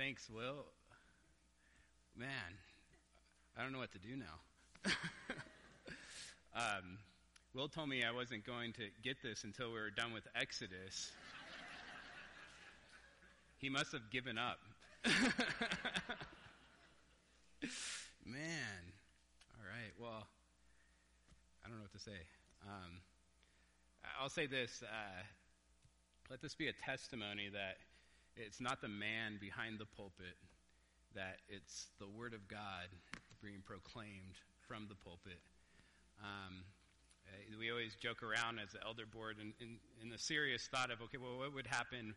Thanks, Will. Man, I don't know what to do now. Will told me I wasn't going to get this until we were done with Exodus. He must have given up. Man. All right. Well, I don't know what to say. I'll say this. Let this be a testimony that it's not the man behind the pulpit, that it's the Word of God being proclaimed from the pulpit. We always joke around as the elder board and the serious thought of, okay, well, what would happen,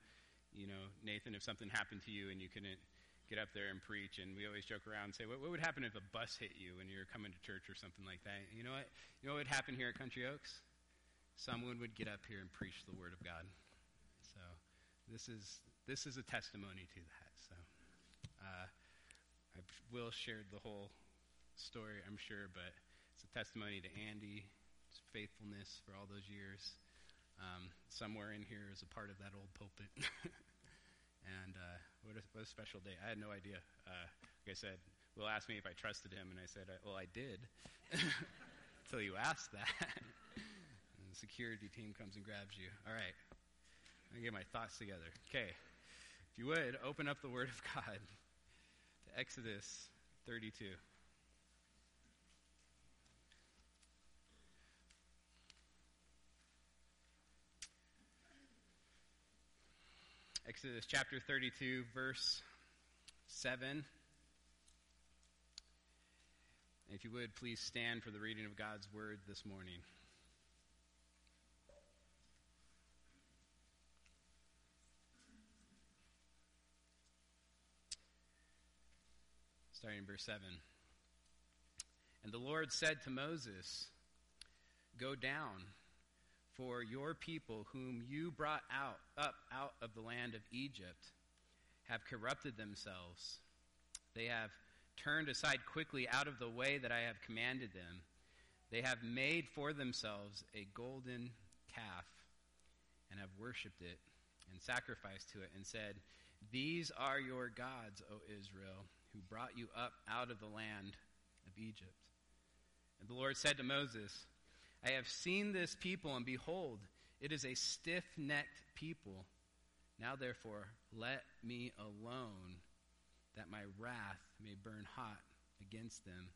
you know, Nathan, if something happened to you and you couldn't get up there and preach? And we always joke around and say, what would happen if a bus hit you when you were coming to church or something like that? You know what? You know what would happen here at Country Oaks? Someone would get up here and preach the Word of God. So this is a testimony to that. So I will share the whole story, I'm sure, but it's a testimony to Andy. Faithfulness for all those years. Somewhere in here is a part of that old pulpit. And what a special day. I had no idea. Like I said, Will asked me if I trusted him, and I said, well, I did. Until you asked that. And the security team comes and grabs you. All right. Let me get my thoughts together. Okay. If you would, open up the Word of God to Exodus 32. Exodus chapter 32, verse 7. If you would, please stand for the reading of God's Word this morning. Starting in verse 7. And the Lord said to Moses, "Go down, for your people whom you brought out of the land of Egypt have corrupted themselves. They have turned aside quickly out of the way that I have commanded them. They have made for themselves a golden calf and have worshipped it and sacrificed to it and said, 'These are your gods, O Israel, who brought you up out of the land of Egypt.' And the Lord said to Moses, 'I have seen this people, and behold, it is a stiff-necked people. Now therefore, let me alone, that my wrath may burn hot against them,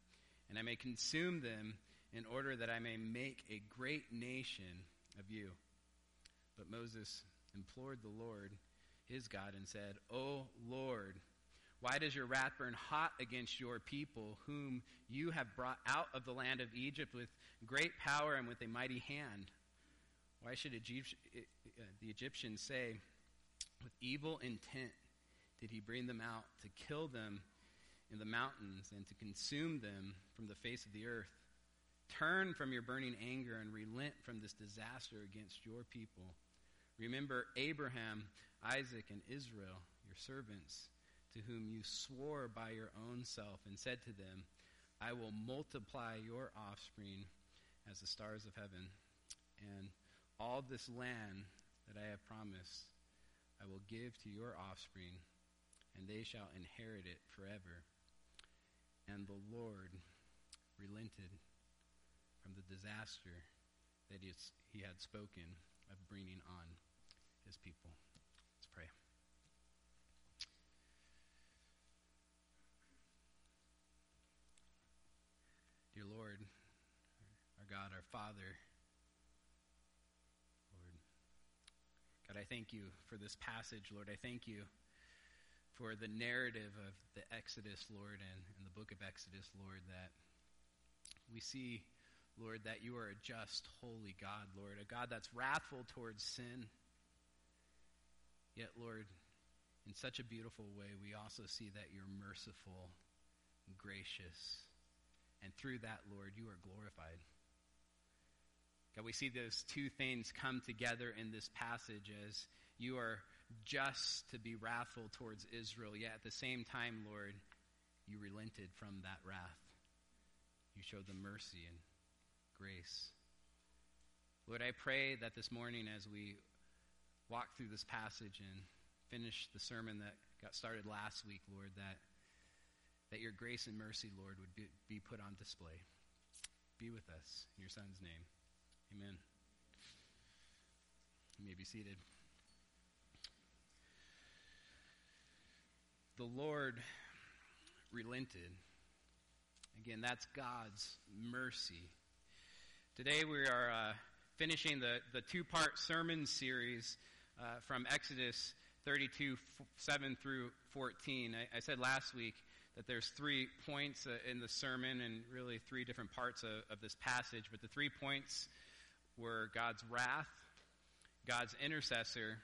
and I may consume them, in order that I may make a great nation of you.' But Moses implored the Lord, his God, and said, 'O Lord, why does your wrath burn hot against your people, whom you have brought out of the land of Egypt with great power and with a mighty hand? Why should the Egyptians say, 'With evil intent did he bring them out to kill them in the mountains and to consume them from the face of the earth?' Turn from your burning anger and relent from this disaster against your people. Remember Abraham, Isaac, and Israel, your servants, to whom you swore by your own self and said to them, 'I will multiply your offspring as the stars of heaven, and all this land that I have promised I will give to your offspring, and they shall inherit it forever.' And the Lord relented from the disaster that he had spoken of bringing on his people." Let's pray. Dear Lord, our God, our Father, Lord, God, I thank you for this passage, Lord. I thank you for the narrative of the Exodus, Lord, and the book of Exodus, Lord, that we see, Lord, that you are a just, holy God, Lord, a God that's wrathful towards sin. Yet, Lord, in such a beautiful way, we also see that you're merciful, gracious, and through that, Lord, you are glorified. God, we see those two things come together in this passage as you are just to be wrathful towards Israel, yet at the same time, Lord, you relented from that wrath. You showed them mercy and grace. Lord, I pray that this morning as we walk through this passage and finish the sermon that got started last week, Lord, that your grace and mercy, Lord, would be put on display. Be with us in your Son's name. Amen. You may be seated. The Lord relented. Again, that's God's mercy. Today we are finishing the two-part sermon series from Exodus 32, 7 through 14. I said last week that there's 3 points in the sermon and really 3 different parts of this passage, but the 3 points were God's wrath, God's intercessor,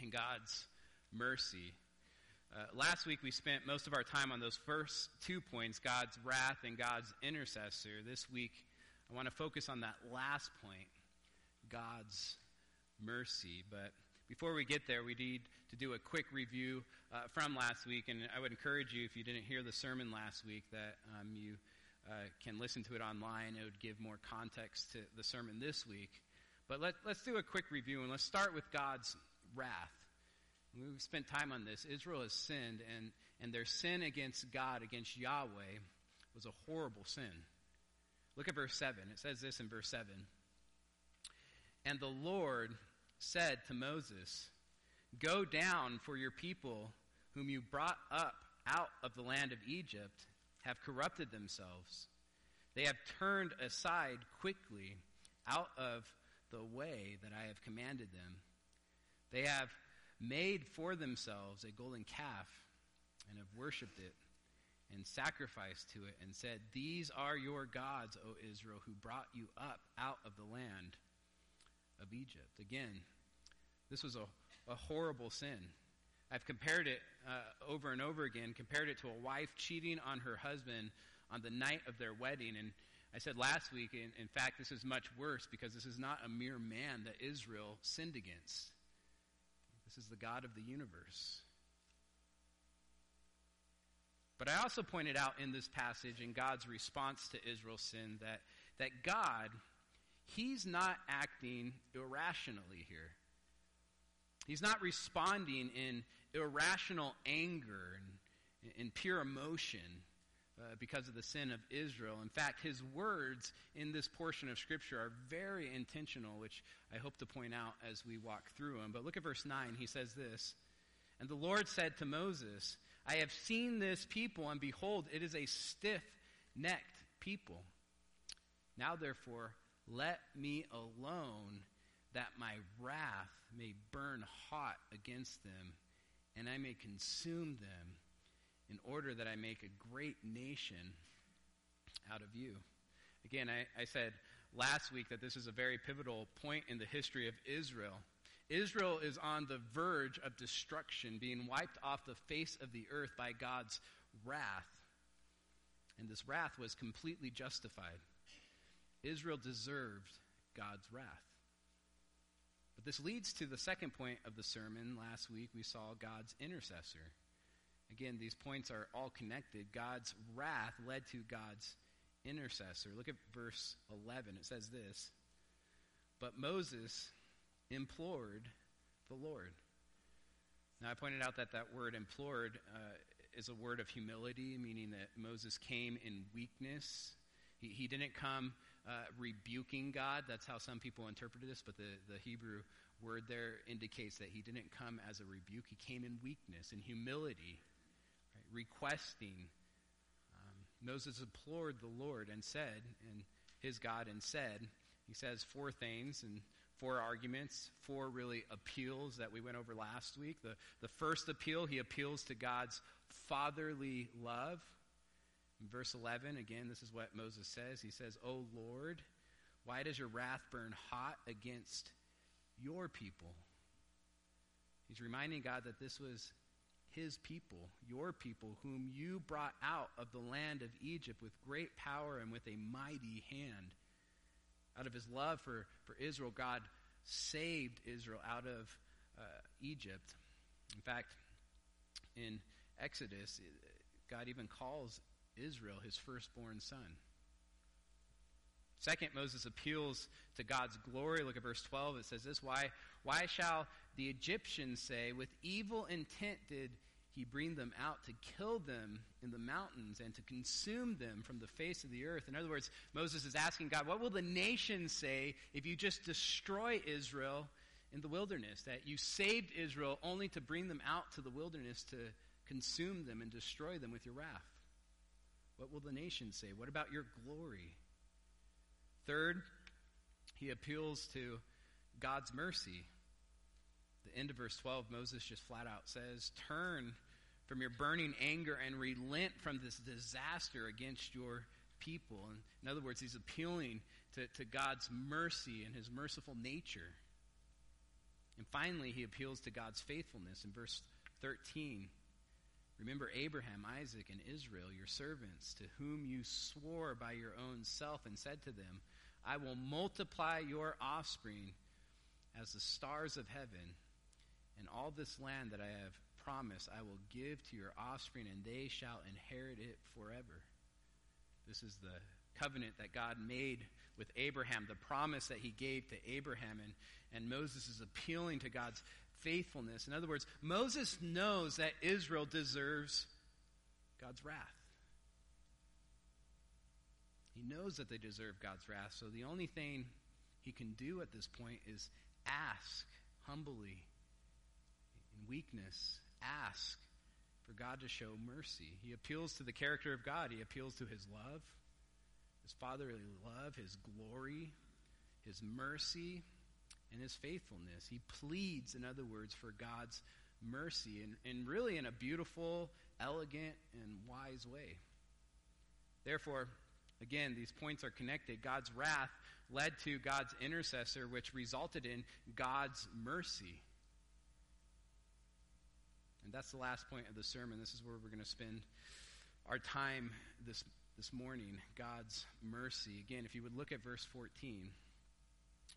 and God's mercy. Last week we spent most of our time on those first 2 points, God's wrath and God's intercessor. This week I want to focus on that last point, God's mercy. But before we get there, we need to do a quick review from last week, and I would encourage you, if you didn't hear the sermon last week, that you can listen to it online. It would give more context to the sermon this week. But let's do a quick review, and let's start with God's wrath. We've spent time on this. Israel has sinned, and their sin against God, against Yahweh, was a horrible sin. Look at verse 7. It says this in verse 7. And the Lord said to Moses, "Go down, for your people, whom you brought up out of the land of Egypt, have corrupted themselves. They have turned aside quickly out of the way that I have commanded them. They have made for themselves a golden calf, and have worshipped it, and sacrificed to it, and said, 'These are your gods, O Israel, who brought you up out of the land of Egypt.'" Again, this was a horrible sin. I've compared it over and over again, compared it to a wife cheating on her husband on the night of their wedding. And I said last week, in fact, this is much worse, because this is not a mere man that Israel sinned against. This is the God of the universe. But I also pointed out in this passage, in God's response to Israel's sin, that God, he's not acting irrationally here. He's not responding in irrational anger and in pure emotion because of the sin of Israel. In fact, his words in this portion of Scripture are very intentional, which I hope to point out as we walk through them. But look at verse 9. He says this, "And the Lord said to Moses, 'I have seen this people, and behold, it is a stiff-necked people. Now, therefore, let me alone, that my wrath may burn hot against them, and I may consume them, in order that I make a great nation out of you.'" Again, I said last week that this is a very pivotal point in the history of Israel. Israel is on the verge of destruction, being wiped off the face of the earth by God's wrath. And this wrath was completely justified. Israel deserved God's wrath. But this leads to the second point of the sermon. Last week we saw God's intercessor. Again, these points are all connected. God's wrath led to God's intercessor. Look at verse 11. It says this, "But Moses implored the Lord." Now, I pointed out that word implored is a word of humility, meaning that Moses came in weakness. He didn't come rebuking God. That's how some people interpreted this, but the Hebrew word there indicates that he didn't come as a rebuke. He came in weakness, in humility, right? Requesting. Moses implored the Lord and said, and his God, and said, he says 4 things, and 4 arguments, 4 appeals that we went over last week. The first appeal, he appeals to God's fatherly love. In verse 11, again, this is what Moses says. He says, "O Lord, why does your wrath burn hot against your people?" He's reminding God that this was his people, your people, whom you brought out of the land of Egypt with great power and with a mighty hand. Out of his love for Israel, God saved Israel out of Egypt. In fact, in Exodus, God even calls Israel his firstborn son. Second, Moses appeals to God's glory. Look at verse 12. It says this, Why shall the Egyptians say, with evil intent did he bring them out to kill them in the mountains and to consume them from the face of the earth? In other words, Moses is asking God, what will the nations say if you just destroy Israel in the wilderness? That you saved Israel only to bring them out to the wilderness to consume them and destroy them with your wrath. What will the nations say? What about your glory? Third, he appeals to God's mercy. The end of verse 12, Moses just flat out says, turn from your burning anger and relent from this disaster against your people. And in other words, he's appealing to God's mercy and his merciful nature. And finally, he appeals to God's faithfulness. In verse 13, remember Abraham, Isaac, and Israel, your servants, to whom you swore by your own self and said to them, I will multiply your offspring as the stars of heaven, and all this land that I have promised I will give to your offspring, and they shall inherit it forever. This is the covenant that God made with Abraham, the promise that he gave to Abraham, and Moses is appealing to God's faithfulness. In other words, Moses knows that Israel deserves God's wrath. He knows that they deserve God's wrath, so the only thing he can do at this point is ask humbly, in weakness, ask for God to show mercy. He appeals to the character of God. He appeals to his love, his fatherly love, his glory, his mercy, and his faithfulness. He pleads, in other words, for God's mercy, and really in a beautiful, elegant, and wise way. Therefore, again, these points are connected. God's wrath led to God's intercessor, which resulted in God's mercy. And that's the last point of the sermon. This is where we're going to spend our time this morning, God's mercy. Again, if you would look at verse 14,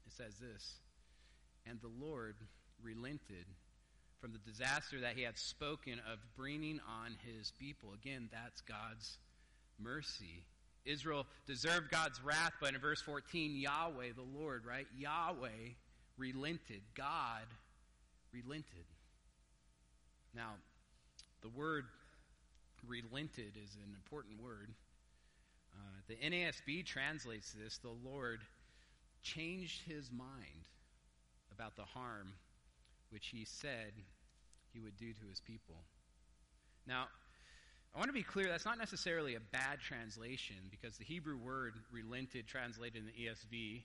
it says this, and the Lord relented from the disaster that he had spoken of bringing on his people. Again, that's God's mercy. Israel deserved God's wrath, but in verse 14, Yahweh, the Lord, right? Yahweh relented. God relented. Now, the word relented is an important word. The NASB translates this, the Lord changed his mind about the harm which he said he would do to his people. Now, I want to be clear, that's not necessarily a bad translation, because the Hebrew word relented, translated in the ESV,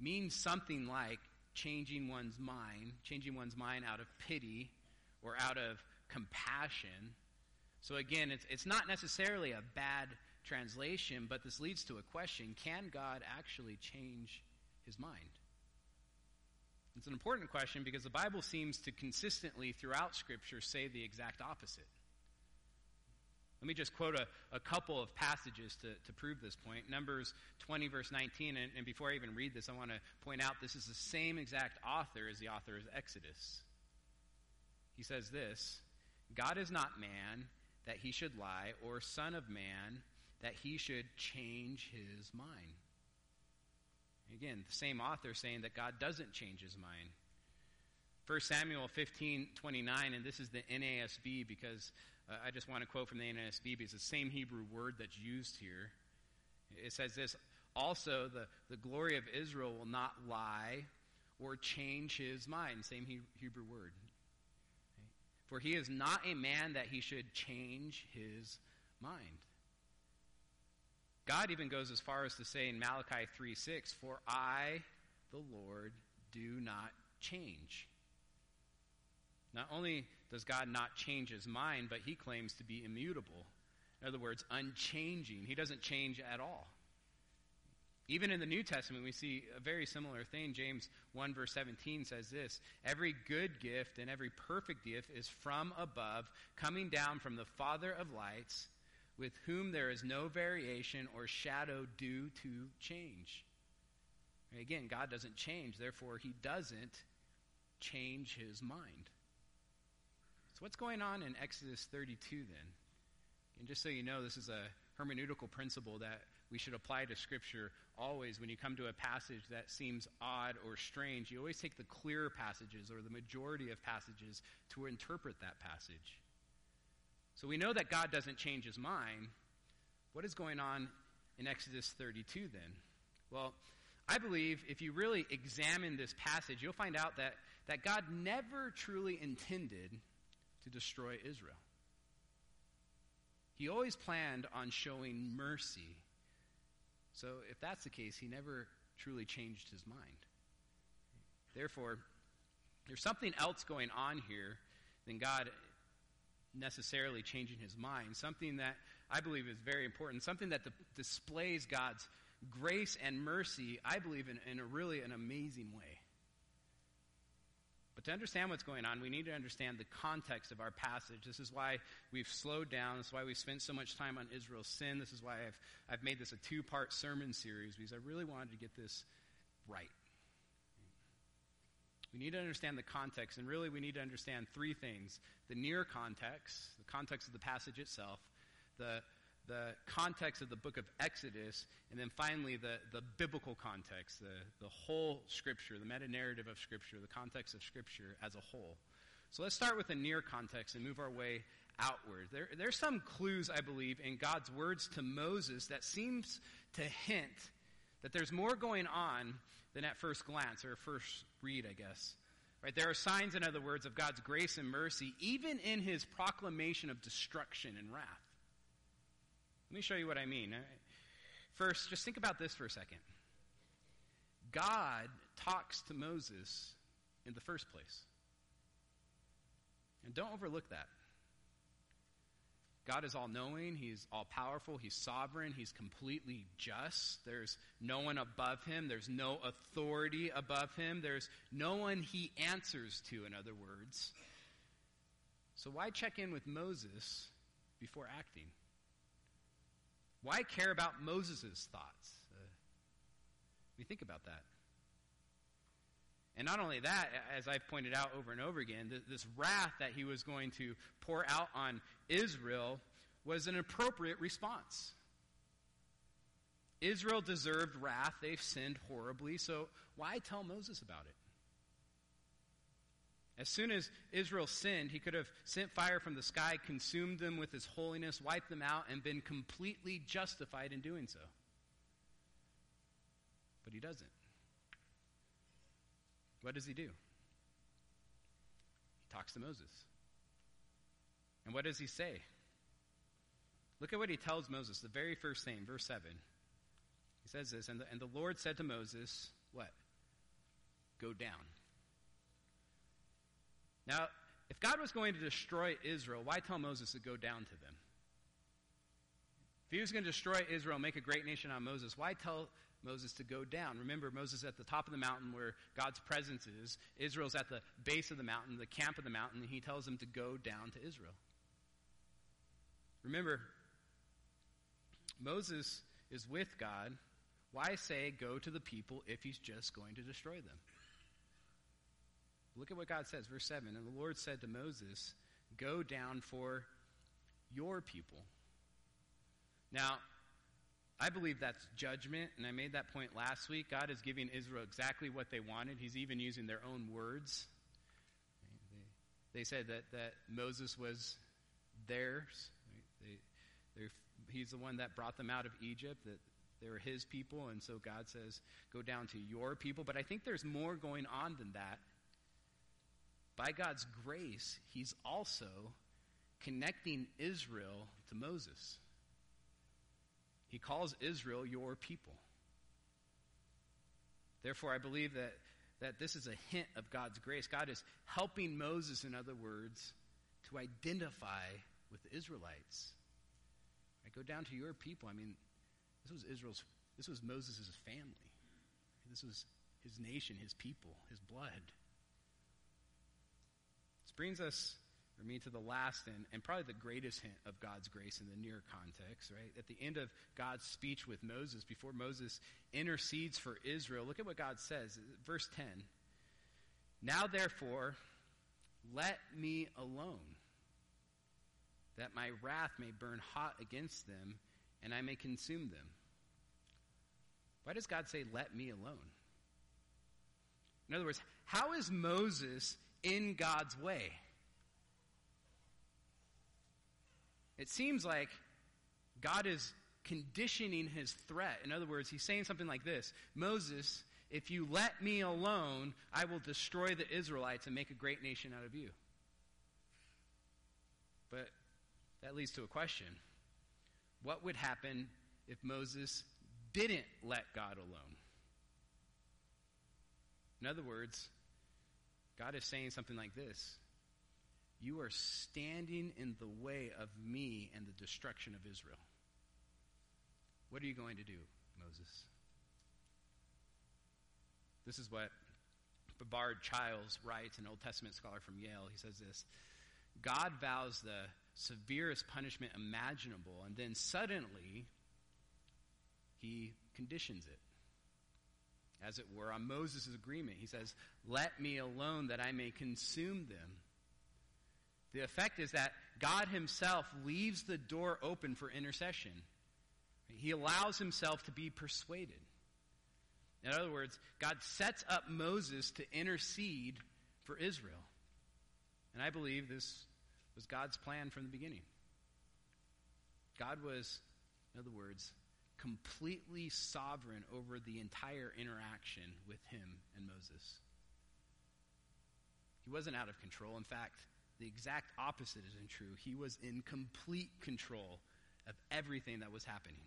means something like changing one's mind out of pity or out of compassion. So again, it's not necessarily a bad translation, but this leads to a question: can God actually change his mind? It's an important question because the Bible seems to consistently throughout Scripture say the exact opposite. Let me just quote a couple of passages to prove this point. Numbers 20, verse 19, and before I even read this, I want to point out this is the same exact author as the author of Exodus. He says this, God is not man that he should lie, or son of man that he should change his mind. Again, the same author saying that God doesn't change his mind. 1 Samuel 15:29, and this is the NASB because I just want to quote from the NASB because it's the same Hebrew word that's used here. It says this, also the glory of Israel will not lie or change his mind. Same Hebrew word. For he is not a man that he should change his mind. God even goes as far as to say in Malachi 3:6, for I, the Lord, do not change. Not only does God not change his mind, but he claims to be immutable. In other words, unchanging. He doesn't change at all. Even in the New Testament, we see a very similar thing. James 1, verse 17 says this, every good gift and every perfect gift is from above, coming down from the Father of lights, with whom there is no variation or shadow due to change. And again, God doesn't change, therefore he doesn't change his mind. So what's going on in Exodus 32 then? And just so you know, this is a hermeneutical principle that we should apply to Scripture always. When you come to a passage that seems odd or strange, you always take the clearer passages or the majority of passages to interpret that passage. So we know that God doesn't change his mind. What is going on in Exodus 32 then? Well, I believe if you really examine this passage, you'll find out that God never truly intended to destroy Israel. He always planned on showing mercy. So if that's the case, he never truly changed his mind. Therefore, there's something else going on here than God necessarily changing his mind, something that I believe is very important, something that displays God's grace and mercy, I believe, in an amazing way. But to understand what's going on, we need to understand the context of our passage. This is why we've slowed down. This is why we've spent so much time on Israel's sin. This is why I've made this a two-part sermon series, because I really wanted to get this right. We need to understand the context, and really we need to understand three things. The near context, the context of the passage itself, the context of the book of Exodus, and then finally the biblical context, the whole Scripture, the meta-narrative of Scripture, the context of Scripture as a whole. So let's start with the near context and move our way outward. There's some clues, I believe, in God's words to Moses that seems to hint that there's more going on than at first glance, or first read, I guess. Right? There are signs, in other words, of God's grace and mercy, even in his proclamation of destruction and wrath. Let me show you what I mean. Right? First, just think about this for a second. God talks to Moses in the first place. And don't overlook that. God is all-knowing, he's all-powerful, he's sovereign, he's completely just. There's no one above him, there's no authority above him, there's no one he answers to, in other words. So why check in with Moses before acting? Why care about Moses' thoughts? We think about that. And not only that, as I've pointed out over and over again, this wrath that he was going to pour out on Israel was an appropriate response. Israel deserved wrath. They've sinned horribly. So why tell Moses about it? As soon as Israel sinned, he could have sent fire from the sky, consumed them with his holiness, wiped them out, and been completely justified in doing so. But he doesn't. What does he do? He talks to Moses. And what does he say? Look at what he tells Moses, the very first thing, verse 7. He says this, and the Lord said to Moses, what? Go down. Now, if God was going to destroy Israel, why tell Moses to go down to them? If he was going to destroy Israel and make a great nation on Moses, why tell Moses to go down? Remember, Moses is at the top of the mountain where God's presence is. Israel's at the base of the mountain, the camp of the mountain, and he tells them to go down to Israel. Remember, Moses is with God. Why say go to the people if he's just going to destroy them? Look at what God says, verse 7. And the Lord said to Moses, go down for your people. Now, I believe that's judgment, and I made that point last week. God is giving Israel exactly what they wanted. He's even using their own words. They said that Moses was theirs. He's the one that brought them out of Egypt, that they were his people, and so God says, go down to your people. But I think there's more going on than that. By God's grace, he's also connecting Israel to Moses. He calls Israel your people. Therefore, I believe that this is a hint of God's grace. God is helping Moses, in other words, to identify with the Israelites. I go down to your people. I mean, this was Moses' family. This was his nation, his people, his blood. This brings us, or me, to the last and probably the greatest hint of God's grace in the near context, right? At the end of God's speech with Moses, before Moses intercedes for Israel, look at what God says, verse 10. Now therefore, let me alone, that my wrath may burn hot against them, and I may consume them. Why does God say, let me alone? In other words, how is Moses in God's way? It seems like God is conditioning his threat. In other words, he's saying something like this: Moses, if you let me alone, I will destroy the Israelites and make a great nation out of you. But that leads to a question. What would happen if Moses didn't let God alone? In other words, God is saying something like this: you are standing in the way of me and the destruction of Israel. What are you going to do, Moses? This is what Babard Childs writes, an Old Testament scholar from Yale. He says this: God vows the severest punishment imaginable, and then suddenly he conditions it, as it were, on Moses' agreement. He says, let me alone that I may consume them. The effect is that God himself leaves the door open for intercession. He allows himself to be persuaded. In other words, God sets up Moses to intercede for Israel. And I believe this was God's plan from the beginning. God was, in other words, completely sovereign over the entire interaction with him and Moses. He wasn't out of control. In fact, the exact opposite isn't true. He was in complete control of everything that was happening.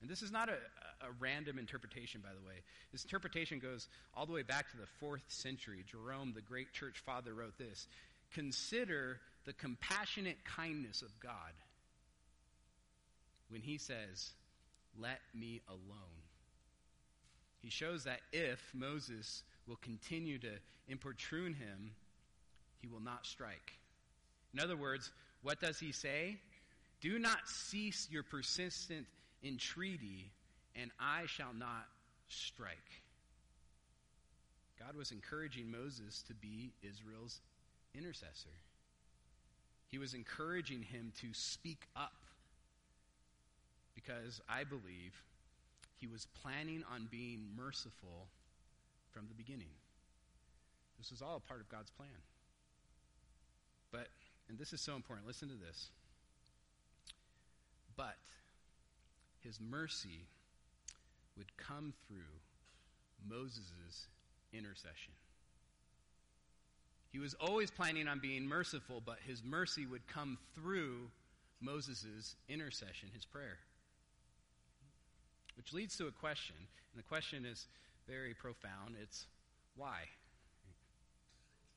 And this is not a random interpretation, by the way. This interpretation goes all the way back to the 4th century. Jerome, the great church father, wrote this: consider the compassionate kindness of God when he says, let me alone. He shows that if Moses will continue to importune him, he will not strike. In other words, what does he say? Do not cease your persistent entreaty, and I shall not strike. God was encouraging Moses to be Israel's intercessor. He was encouraging him to speak up, because I believe he was planning on being merciful from the beginning. This was all part of God's plan. But, and this is so important, listen to this. But his mercy would come through Moses' intercession. He was always planning on being merciful, but his mercy would come through Moses' intercession, his prayer. Which leads to a question, and the question is very profound. It's why?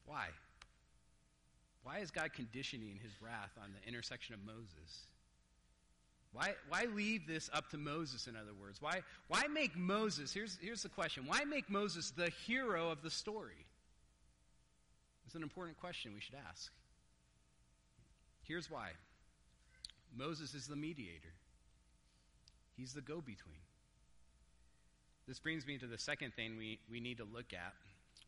Why? Why is God conditioning his wrath on the intersection of Moses? Why leave this up to Moses, in other words? Why make Moses, here's the question, why make Moses the hero of the story? It's an important question we should ask. Here's why. Moses is the mediator. He's the go-between. This brings me to the second thing we need to look at.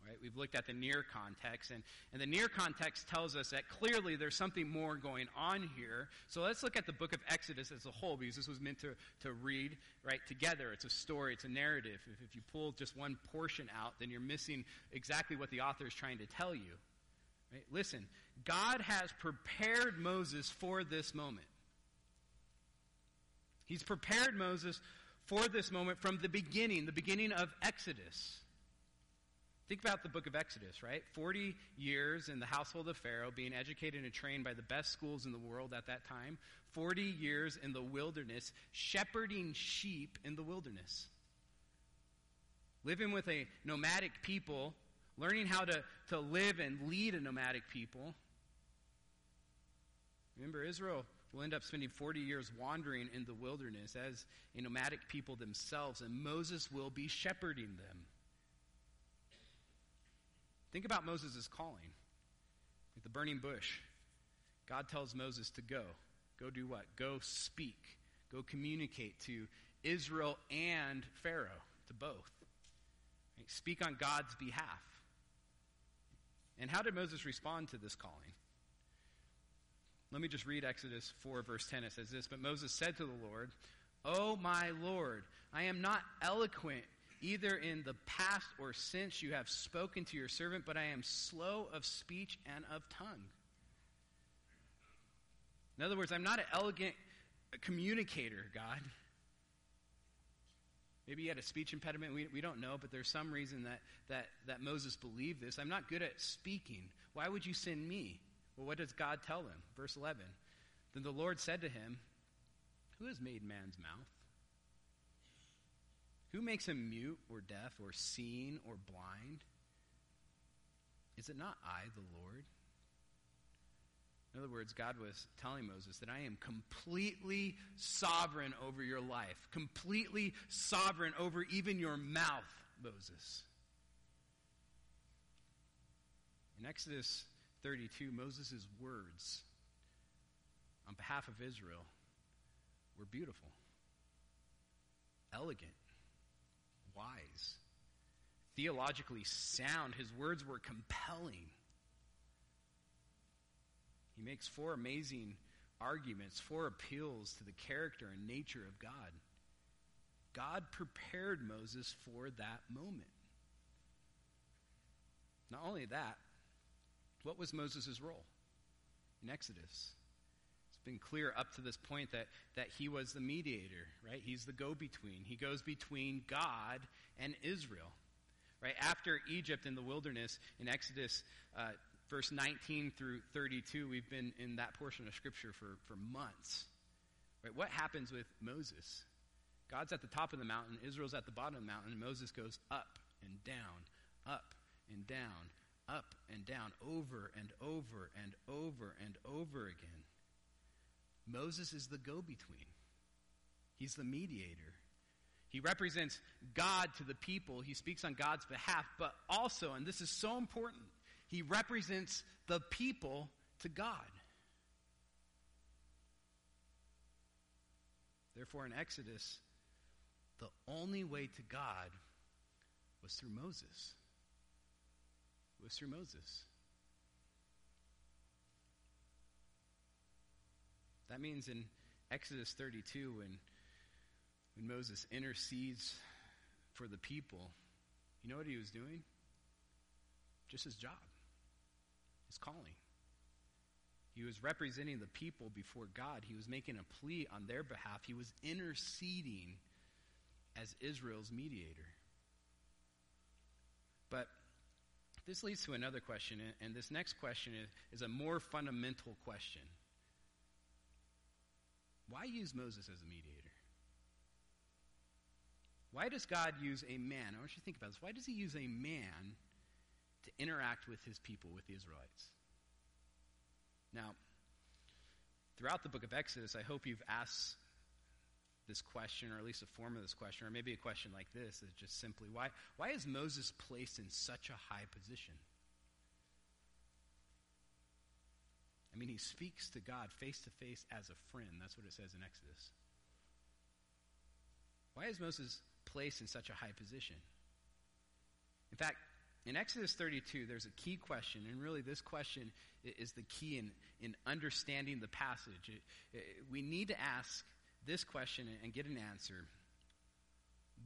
Right? We've looked at the near context, and the near context tells us that clearly there's something more going on here. So let's look at the book of Exodus as a whole, because this was meant to read right together. It's a story, it's a narrative. If you pull just one portion out, then you're missing exactly what the author is trying to tell you. Right? Listen, God has prepared Moses for this moment. He's prepared Moses for this moment from the beginning of Exodus. Think about the book of Exodus, right? 40 years in the household of Pharaoh, being educated and trained by the best schools in the world at that time. 40 years in the wilderness, shepherding sheep in the wilderness. Living with a nomadic people, learning how to live and lead a nomadic people. Remember, Israel will end up spending 40 years wandering in the wilderness as a nomadic people themselves, and Moses will be shepherding them. Think about Moses' calling. At the burning bush, God tells Moses to go. Go do what? Go speak. Go communicate to Israel and Pharaoh, to both. Right? Speak on God's behalf. And how did Moses respond to this calling? Let me just read Exodus 4, verse 10. It says this, "But Moses said to the Lord, 'O my Lord, I am not eloquent either in the past or since you have spoken to your servant, but I am slow of speech and of tongue.'" In other words, I'm not an elegant communicator, God. Maybe he had a speech impediment. We don't know, but there's some reason that Moses believed this. I'm not good at speaking. Why would you send me? Well, what does God tell him? Verse 11, "Then the Lord said to him, 'Who has made man's mouth? Who makes him mute or deaf or seeing or blind? Is it not I, the Lord?'" In other words, God was telling Moses that I am completely sovereign over your life, completely sovereign over even your mouth, Moses. In Exodus 32, Moses' words on behalf of Israel were beautiful, elegant, wise, theologically sound. His words were compelling. He makes four amazing arguments, four appeals to the character and nature of God. God prepared Moses for that moment. Not only that, what was Moses' role in Exodus? It's been clear up to this point that he was the mediator, right? He's the go-between. He goes between God and Israel, right? After Egypt in the wilderness, in Exodus Verse 19 through 32, we've been in that portion of Scripture for months. Right? What happens with Moses? God's at the top of the mountain. Israel's at the bottom of the mountain. And Moses goes up and down, over and over and over and over again. Moses is the go-between. He's the mediator. He represents God to the people. He speaks on God's behalf, but also, and this is so important, he represents the people to God. Therefore, in Exodus, the only way to God was through Moses. It was through Moses. That means in Exodus 32, when Moses intercedes for the people, you know what he was doing? Just his job. His calling. He was representing the people before God. He was making a plea on their behalf. He was interceding as Israel's mediator. But this leads to another question, and this next question is a more fundamental question. Why use Moses as a mediator? Why does God use a man? I want you to think about this. Why does he use a man to interact with his people, with the Israelites? Now, throughout the book of Exodus, I hope you've asked this question, or at least a form of this question, or maybe a question like this, is just simply, why is Moses placed in such a high position? I mean, he speaks to God face to face as a friend. That's what it says in Exodus. Why is Moses placed in such a high position? In fact, in Exodus 32, there's a key question, and really this question is the key in understanding the passage. We need to ask this question and get an answer.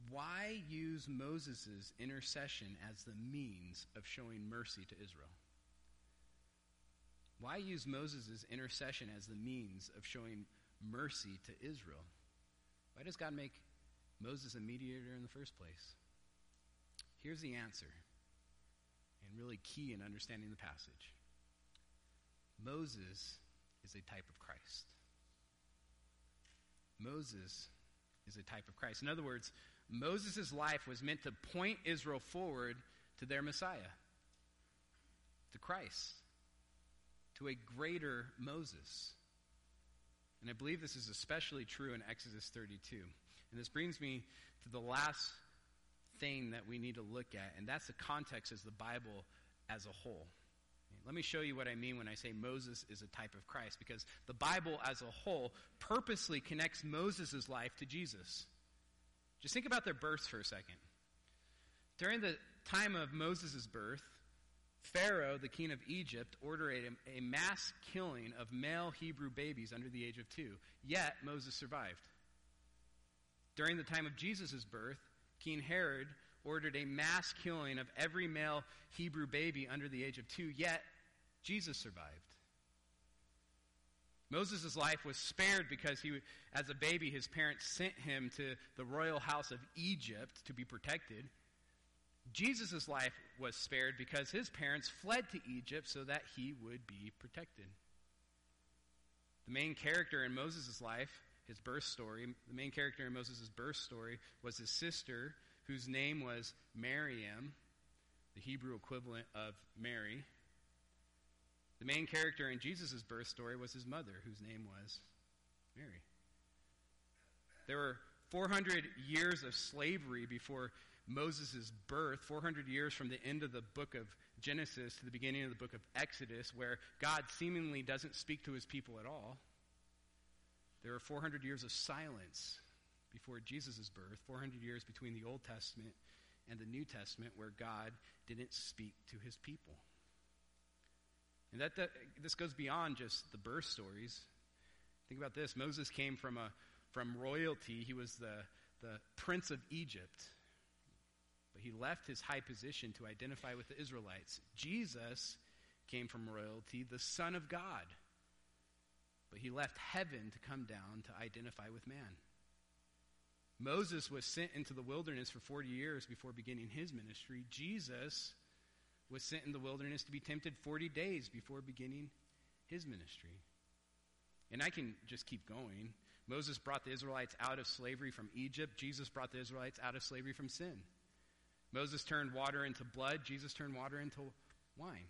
Why use Moses' intercession as the means of showing mercy to Israel? Why use Moses' intercession as the means of showing mercy to Israel? Why does God make Moses a mediator in the first place? Here's the answer. And really key in understanding the passage. Moses is a type of Christ. Moses is a type of Christ. In other words, Moses' life was meant to point Israel forward to their Messiah, to Christ, to a greater Moses. And I believe this is especially true in Exodus 32. And this brings me to the last thing that we need to look at, and that's the context as the Bible as a whole. Let me show you what I mean when I say Moses is a type of Christ, because the Bible as a whole purposely connects Moses' life to Jesus. Just think about their births for a second. During the time of Moses' birth, Pharaoh, the king of Egypt, ordered a mass killing of male Hebrew babies under the age of 2. Yet, Moses survived. During the time of Jesus' birth, King Herod ordered a mass killing of every male Hebrew baby under the age of 2. Yet, Jesus survived. Moses' life was spared because he, as a baby, his parents sent him to the royal house of Egypt to be protected. Jesus' life was spared because his parents fled to Egypt so that he would be protected. The main character in Moses' life, his birth story, the main character in Moses' birth story was his sister, whose name was Miriam, the Hebrew equivalent of Mary. The main character in Jesus' birth story was his mother, whose name was Mary. There were 400 years of slavery before Moses' birth, 400 years from the end of the book of Genesis to the beginning of the book of Exodus, where God seemingly doesn't speak to his people at all. There were 400 years of silence before Jesus' birth, 400 years between the Old Testament and the New Testament where God didn't speak to his people. And this goes beyond just the birth stories. Think about this. Moses came from royalty. He was the prince of Egypt. But he left his high position to identify with the Israelites. Jesus came from royalty, the Son of God. But he left heaven to come down to identify with man. Moses was sent into the wilderness for 40 years before beginning his ministry. Jesus was sent in the wilderness to be tempted 40 days before beginning his ministry. And I can just keep going. Moses brought the Israelites out of slavery from Egypt. Jesus brought the Israelites out of slavery from sin. Moses turned water into blood. Jesus turned water into wine.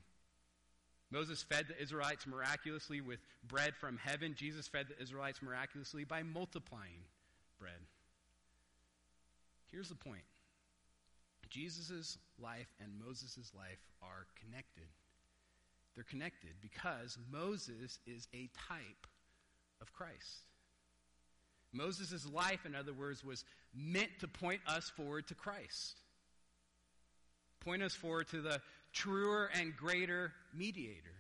Moses fed the Israelites miraculously with bread from heaven. Jesus fed the Israelites miraculously by multiplying bread. Here's the point. Jesus' life and Moses' life are connected. They're connected because Moses is a type of Christ. Moses' life, in other words, was meant to point us forward to Christ. Point us forward to the truer and greater mediator,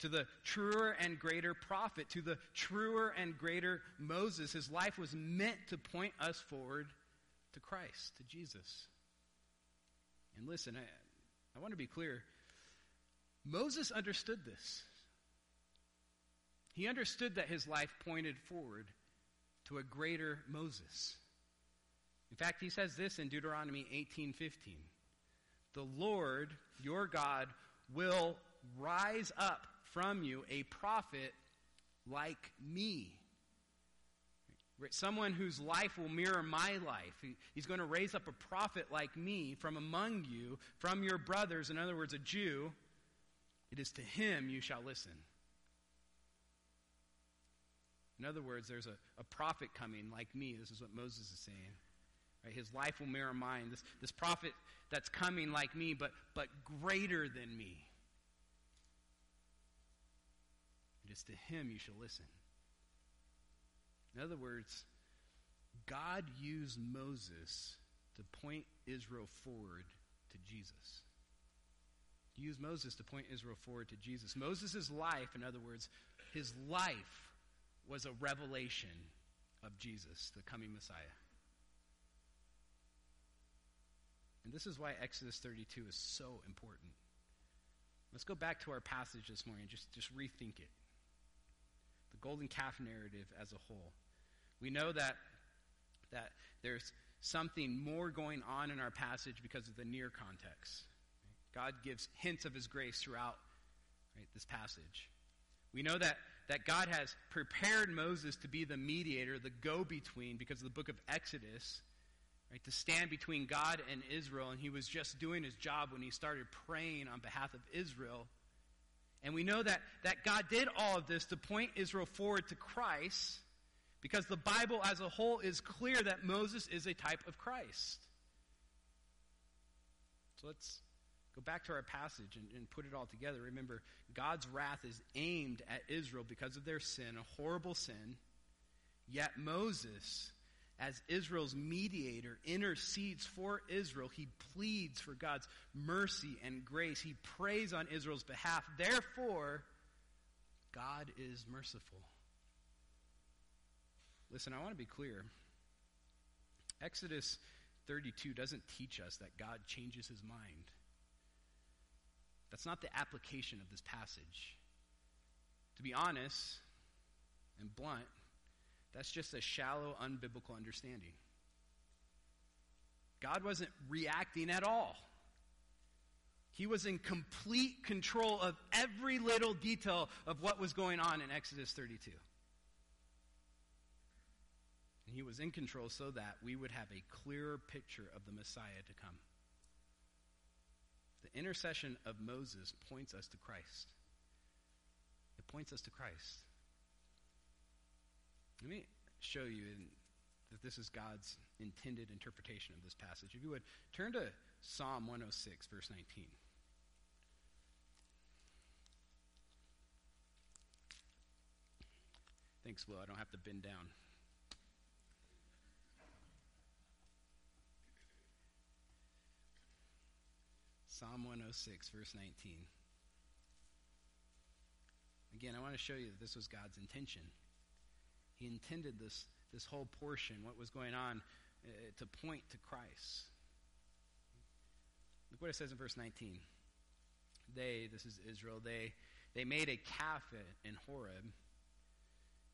to the truer and greater prophet, to the truer and greater Moses. His life was meant to point us forward to Christ, to Jesus. And listen, I want to be clear. Moses understood this. He understood that his life pointed forward to a greater Moses. In fact, he says this in Deuteronomy 18:15. The Lord, your God, will rise up from you a prophet like me. Someone whose life will mirror my life. He's going to raise up a prophet like me from among you, from your brothers, in other words, a Jew. It is to him you shall listen. In other words, there's a prophet coming like me. This is what Moses is saying. Right? His life will mirror mine. This prophet that's coming like me, but greater than me. It is to him you shall listen. In other words, God used Moses to point Israel forward to Jesus. He used Moses to point Israel forward to Jesus. Moses' life, in other words, his life was a revelation of Jesus, the coming Messiah. And this is why Exodus 32 is so important. Let's go back to our passage this morning, just rethink it. The golden calf narrative as a whole. We know that there's something more going on in our passage because of the near context. God gives hints of his grace throughout this passage. We know that God has prepared Moses to be the mediator, the go-between, because of the book of Exodus, to stand between God and Israel, and he was just doing his job when he started praying on behalf of Israel. And we know that God did all of this to point Israel forward to Christ, because the Bible as a whole is clear that Moses is a type of Christ. So let's go back to our passage and put it all together. Remember, God's wrath is aimed at Israel because of their sin, a horrible sin. Yet Moses, as Israel's mediator intercedes for Israel, he pleads for God's mercy and grace. He prays on Israel's behalf. Therefore, God is merciful. Listen, I want to be clear. Exodus 32 doesn't teach us that God changes his mind. That's not the application of this passage. To be honest and blunt, that's just a shallow, unbiblical understanding. God wasn't reacting at all. He was in complete control of every little detail of what was going on in Exodus 32. And he was in control so that we would have a clearer picture of the Messiah to come. The intercession of Moses points us to Christ. It points us to Christ. Let me show you that this is God's intended interpretation of this passage. If you would, turn to Psalm 106, verse 19. Thanks, Will. I don't have to bend down. Psalm 106, verse 19. Again, I want to show you that this was God's intention. He intended this whole portion, what was going on, to point to Christ. Look what it says in verse 19. This is Israel, they made a calf in Horeb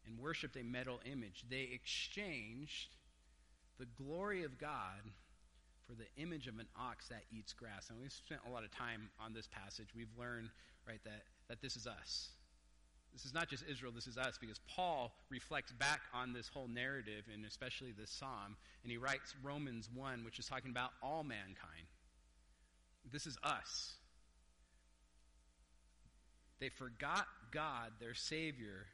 and worshipped a metal image. They exchanged the glory of God for the image of an ox that eats grass. And we've spent a lot of time on this passage. We've learned, right, that this is us. This is not just Israel, this is us, because Paul reflects back on this whole narrative, and especially this psalm, and he writes Romans 1, which is talking about all mankind. This is us. They forgot God, their Savior,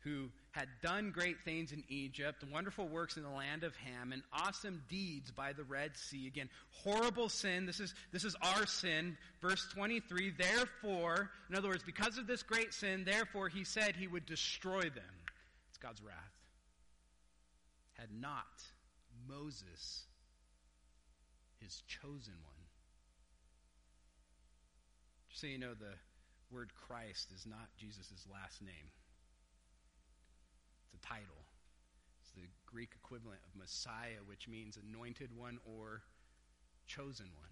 who had done great things in Egypt, wonderful works in the land of Ham, and awesome deeds by the Red Sea. Again, horrible sin. This is our sin. Verse 23, therefore, in other words, because of this great sin, therefore he said he would destroy them. It's God's wrath. Had not Moses, his chosen one. Just so you know, the word Christ is not Jesus' last name. It's a title. It's the Greek equivalent of Messiah, which means anointed one or chosen one.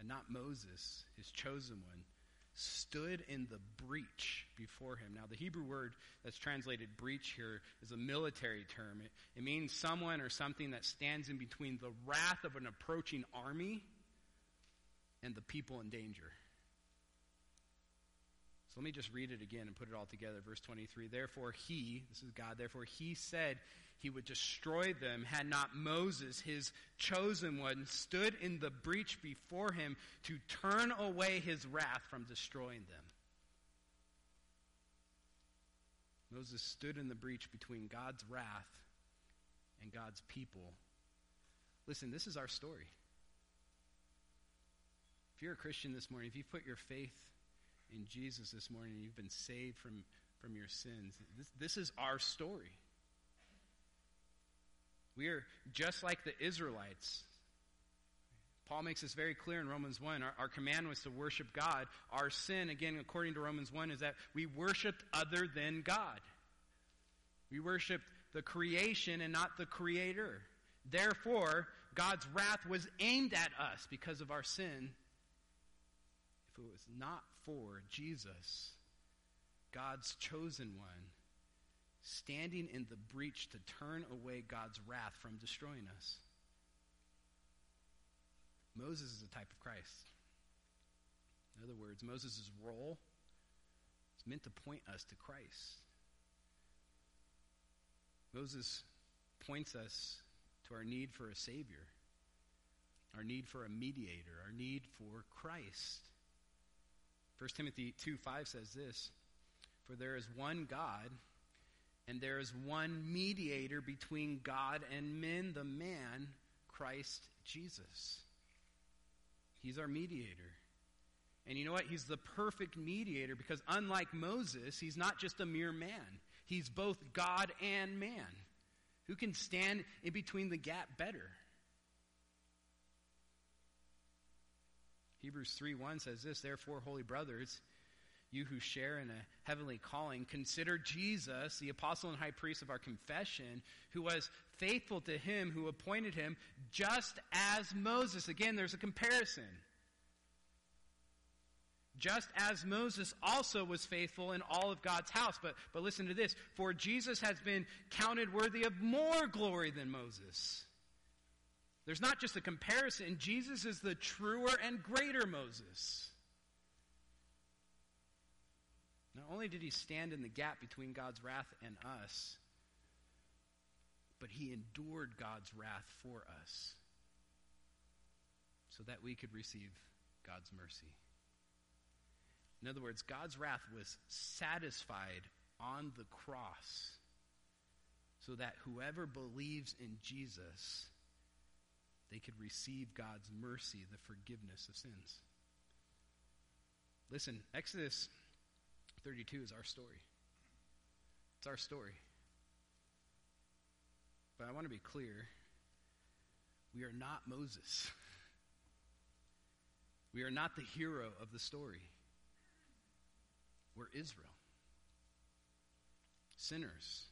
And not Moses, his chosen one, stood in the breach before him. Now, the Hebrew word that's translated breach here is a military term. It means someone or something that stands in between the wrath of an approaching army and the people in danger. So let me just read it again and put it all together. Verse 23, therefore he, this is God, therefore he said he would destroy them had not Moses, his chosen one, stood in the breach before him to turn away his wrath from destroying them. Moses stood in the breach between God's wrath and God's people. Listen, this is our story. If you're a Christian this morning, if you've put your faith in Jesus this morning, you've been saved from your sins. This is our story. We are just like the Israelites. Paul makes this very clear in Romans 1. Our command was to worship God. Our sin, again, according to Romans 1, is that we worshiped other than God. We worshiped the creation and not the Creator. Therefore, God's wrath was aimed at us because of our sin. If it was not for Jesus, God's chosen one, standing in the breach to turn away God's wrath from destroying us. Moses is a type of Christ. In other words, Moses' role is meant to point us to Christ. Moses points us to our need for a Savior, our need for a mediator, our need for Christ. 1 Timothy 2:5 says this, for there is one God, and there is one mediator between God and men, the man, Christ Jesus. He's our mediator. And you know what? He's the perfect mediator because unlike Moses, he's not just a mere man. He's both God and man. Who can stand in between the gap better? Hebrews 3:1 says this, "Therefore, holy brothers, you who share in a heavenly calling, consider Jesus, the apostle and high priest of our confession, who was faithful to him who appointed him, just as Moses." Again, there's a comparison. "Just as Moses also was faithful in all of God's house." But listen to this. "For Jesus has been counted worthy of more glory than Moses." There's not just a comparison. Jesus is the truer and greater Moses. Not only did he stand in the gap between God's wrath and us, but he endured God's wrath for us so that we could receive God's mercy. In other words, God's wrath was satisfied on the cross so that whoever believes in Jesus, they could receive God's mercy, the forgiveness of sins. Listen, Exodus 32 is our story. It's our story. But I want to be clear, we are not Moses. We are not the hero of the story. We're Israel. Sinners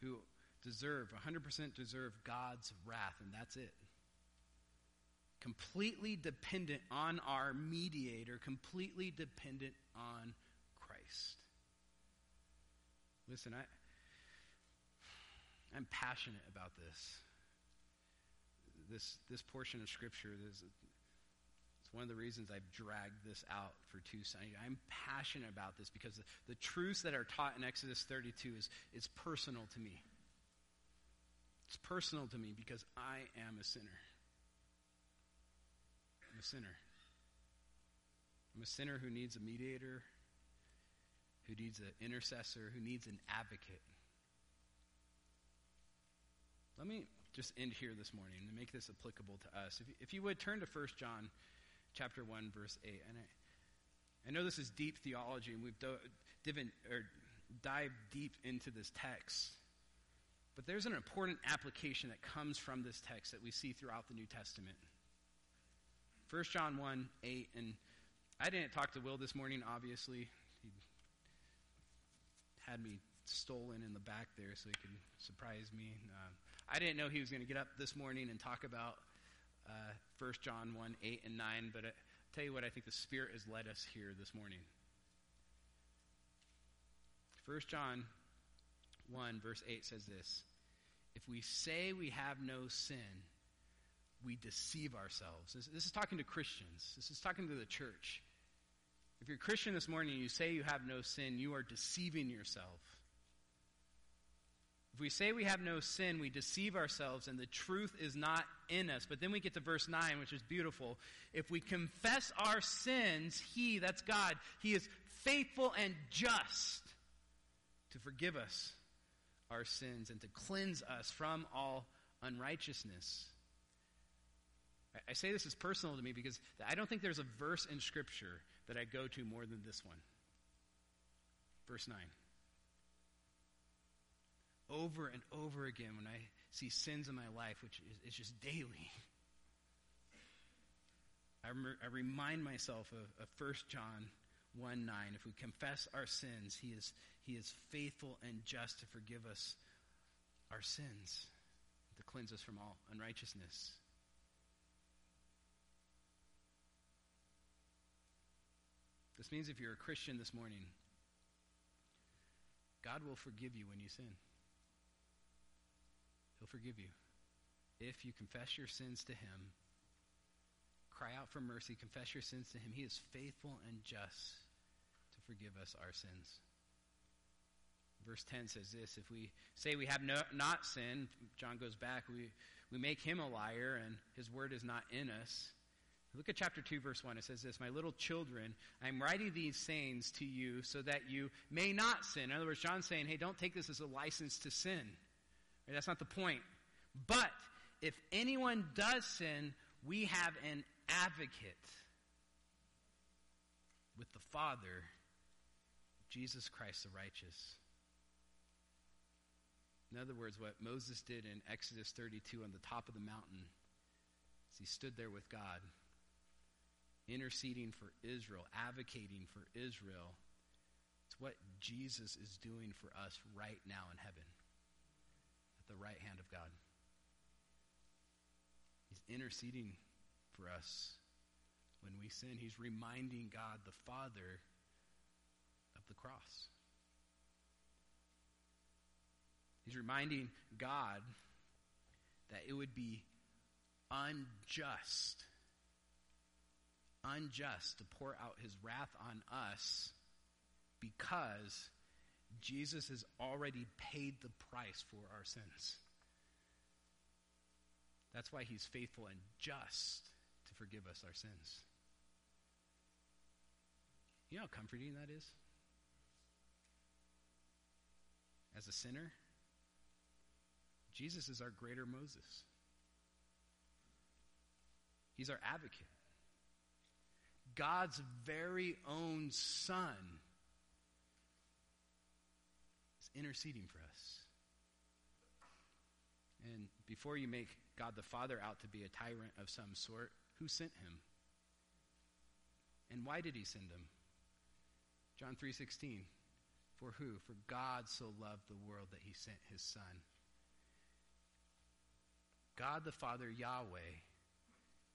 who 100% deserve God's wrath, and that's it. Completely dependent on our mediator, completely dependent on Christ. Listen, I'm passionate about this. This portion of Scripture, it's one of the reasons I've dragged this out for 2 Sundays. I'm passionate about this because the truths that are taught in Exodus 32 is personal to me. It's personal to me because I am a sinner. I'm a sinner. I'm a sinner who needs a mediator, who needs an intercessor, who needs an advocate. Let me just end here this morning and make this applicable to us. If you would, turn to 1 John chapter 1, verse 8. And I know this is deep theology, and we've dived deep into this text. But there's an important application that comes from this text that we see throughout the New Testament. 1 John 1, 8, and I didn't talk to Will this morning, obviously. He had me stolen in the back there so he could surprise me. I didn't know he was going to get up this morning and talk about 1 John 1, 8, and 9, but I'll tell you what, I think the Spirit has led us here this morning. 1 John 1, verse 8 says this, "If we say we have no sin, we deceive ourselves." This is talking to Christians. This is talking to the church. If you're a Christian this morning and you say you have no sin, you are deceiving yourself. If we say we have no sin, we deceive ourselves and the truth is not in us. But then we get to verse 9, which is beautiful. "If we confess our sins, he," that's God, "he is faithful and just to forgive us our sins and to cleanse us from all unrighteousness." I say this is personal to me because I don't think there's a verse in Scripture that I go to more than this one. Verse 9. Over and over again when I see sins in my life, which is just daily, I remind myself of 1 John 1, 9. "If we confess our sins, he is faithful and just to forgive us our sins, to cleanse us from all unrighteousness." This means if you're a Christian this morning, God will forgive you when you sin. He'll forgive you. If you confess your sins to him, cry out for mercy, confess your sins to him, he is faithful and just to forgive us our sins. Verse 10 says this, "If we say we have not sinned," John goes back, we make him a liar and his word is not in us. Look at chapter 2, verse 1. It says this, "My little children, I am writing these sayings to you so that you may not sin." In other words, John's saying, hey, don't take this as a license to sin. Right? That's not the point. "But if anyone does sin, we have an advocate with the Father, Jesus Christ the righteous. In other words, what Moses did in Exodus 32 on the top of the mountain is he stood there with God, interceding for Israel, advocating for Israel. It's what Jesus is doing for us right now in heaven, at the right hand of God. He's interceding for us when we sin. He's reminding God the Father of the cross. He's reminding God that it would be unjust to pour out his wrath on us, because Jesus has already paid the price for our sins. That's why he's faithful and just to forgive us our sins. You know how comforting that is? As a sinner, Jesus is our greater Moses. He's our advocate. God's very own Son is interceding for us. And before you make God the Father out to be a tyrant of some sort, who sent him? And why did he send him? John 3:16. For who? For God so loved the world that he sent his Son. God the Father, Yahweh,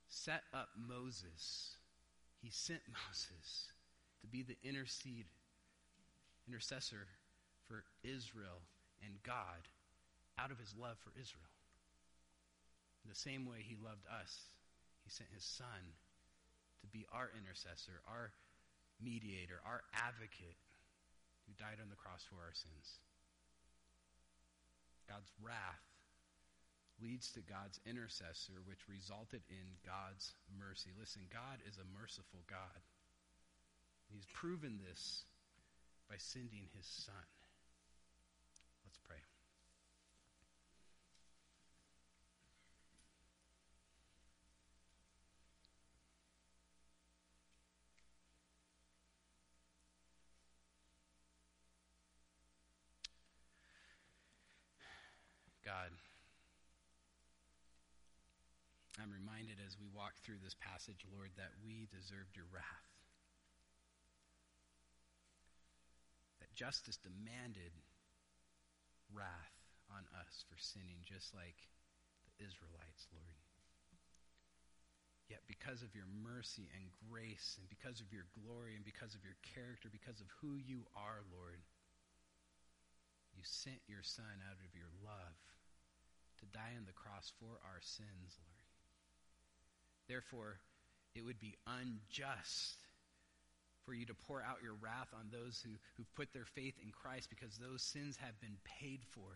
set up Moses. He sent Moses to be the intercessor for Israel and God out of his love for Israel. In the same way he loved us, he sent his Son to be our intercessor, our mediator, our advocate who died on the cross for our sins. God's wrath leads to God's intercessor, which resulted in God's mercy. Listen, God is a merciful God. He's proven this by sending his Son. Let's pray. God, I'm reminded as we walk through this passage, Lord, that we deserved your wrath. That justice demanded wrath on us for sinning, just like the Israelites, Lord. Yet because of your mercy and grace, and because of your glory, and because of your character, because of who you are, Lord, you sent your Son out of your love to die on the cross for our sins, Lord. Therefore, it would be unjust for you to pour out your wrath on those who've put their faith in Christ, because those sins have been paid for.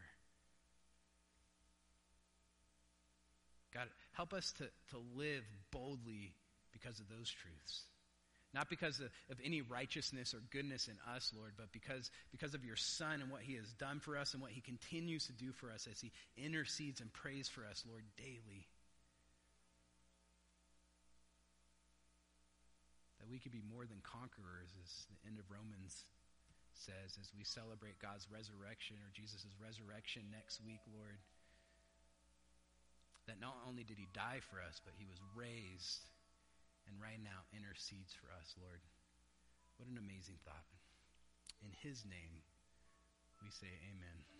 God, help us to live boldly because of those truths. Not because of any righteousness or goodness in us, Lord, but because of your Son and what he has done for us and what he continues to do for us as he intercedes and prays for us, Lord, daily. That we could be more than conquerors, as the end of Romans says, as we celebrate God's resurrection or Jesus' resurrection next week, Lord. That not only did he die for us, but he was raised and right now intercedes for us, Lord. What an amazing thought. In his name, we say amen.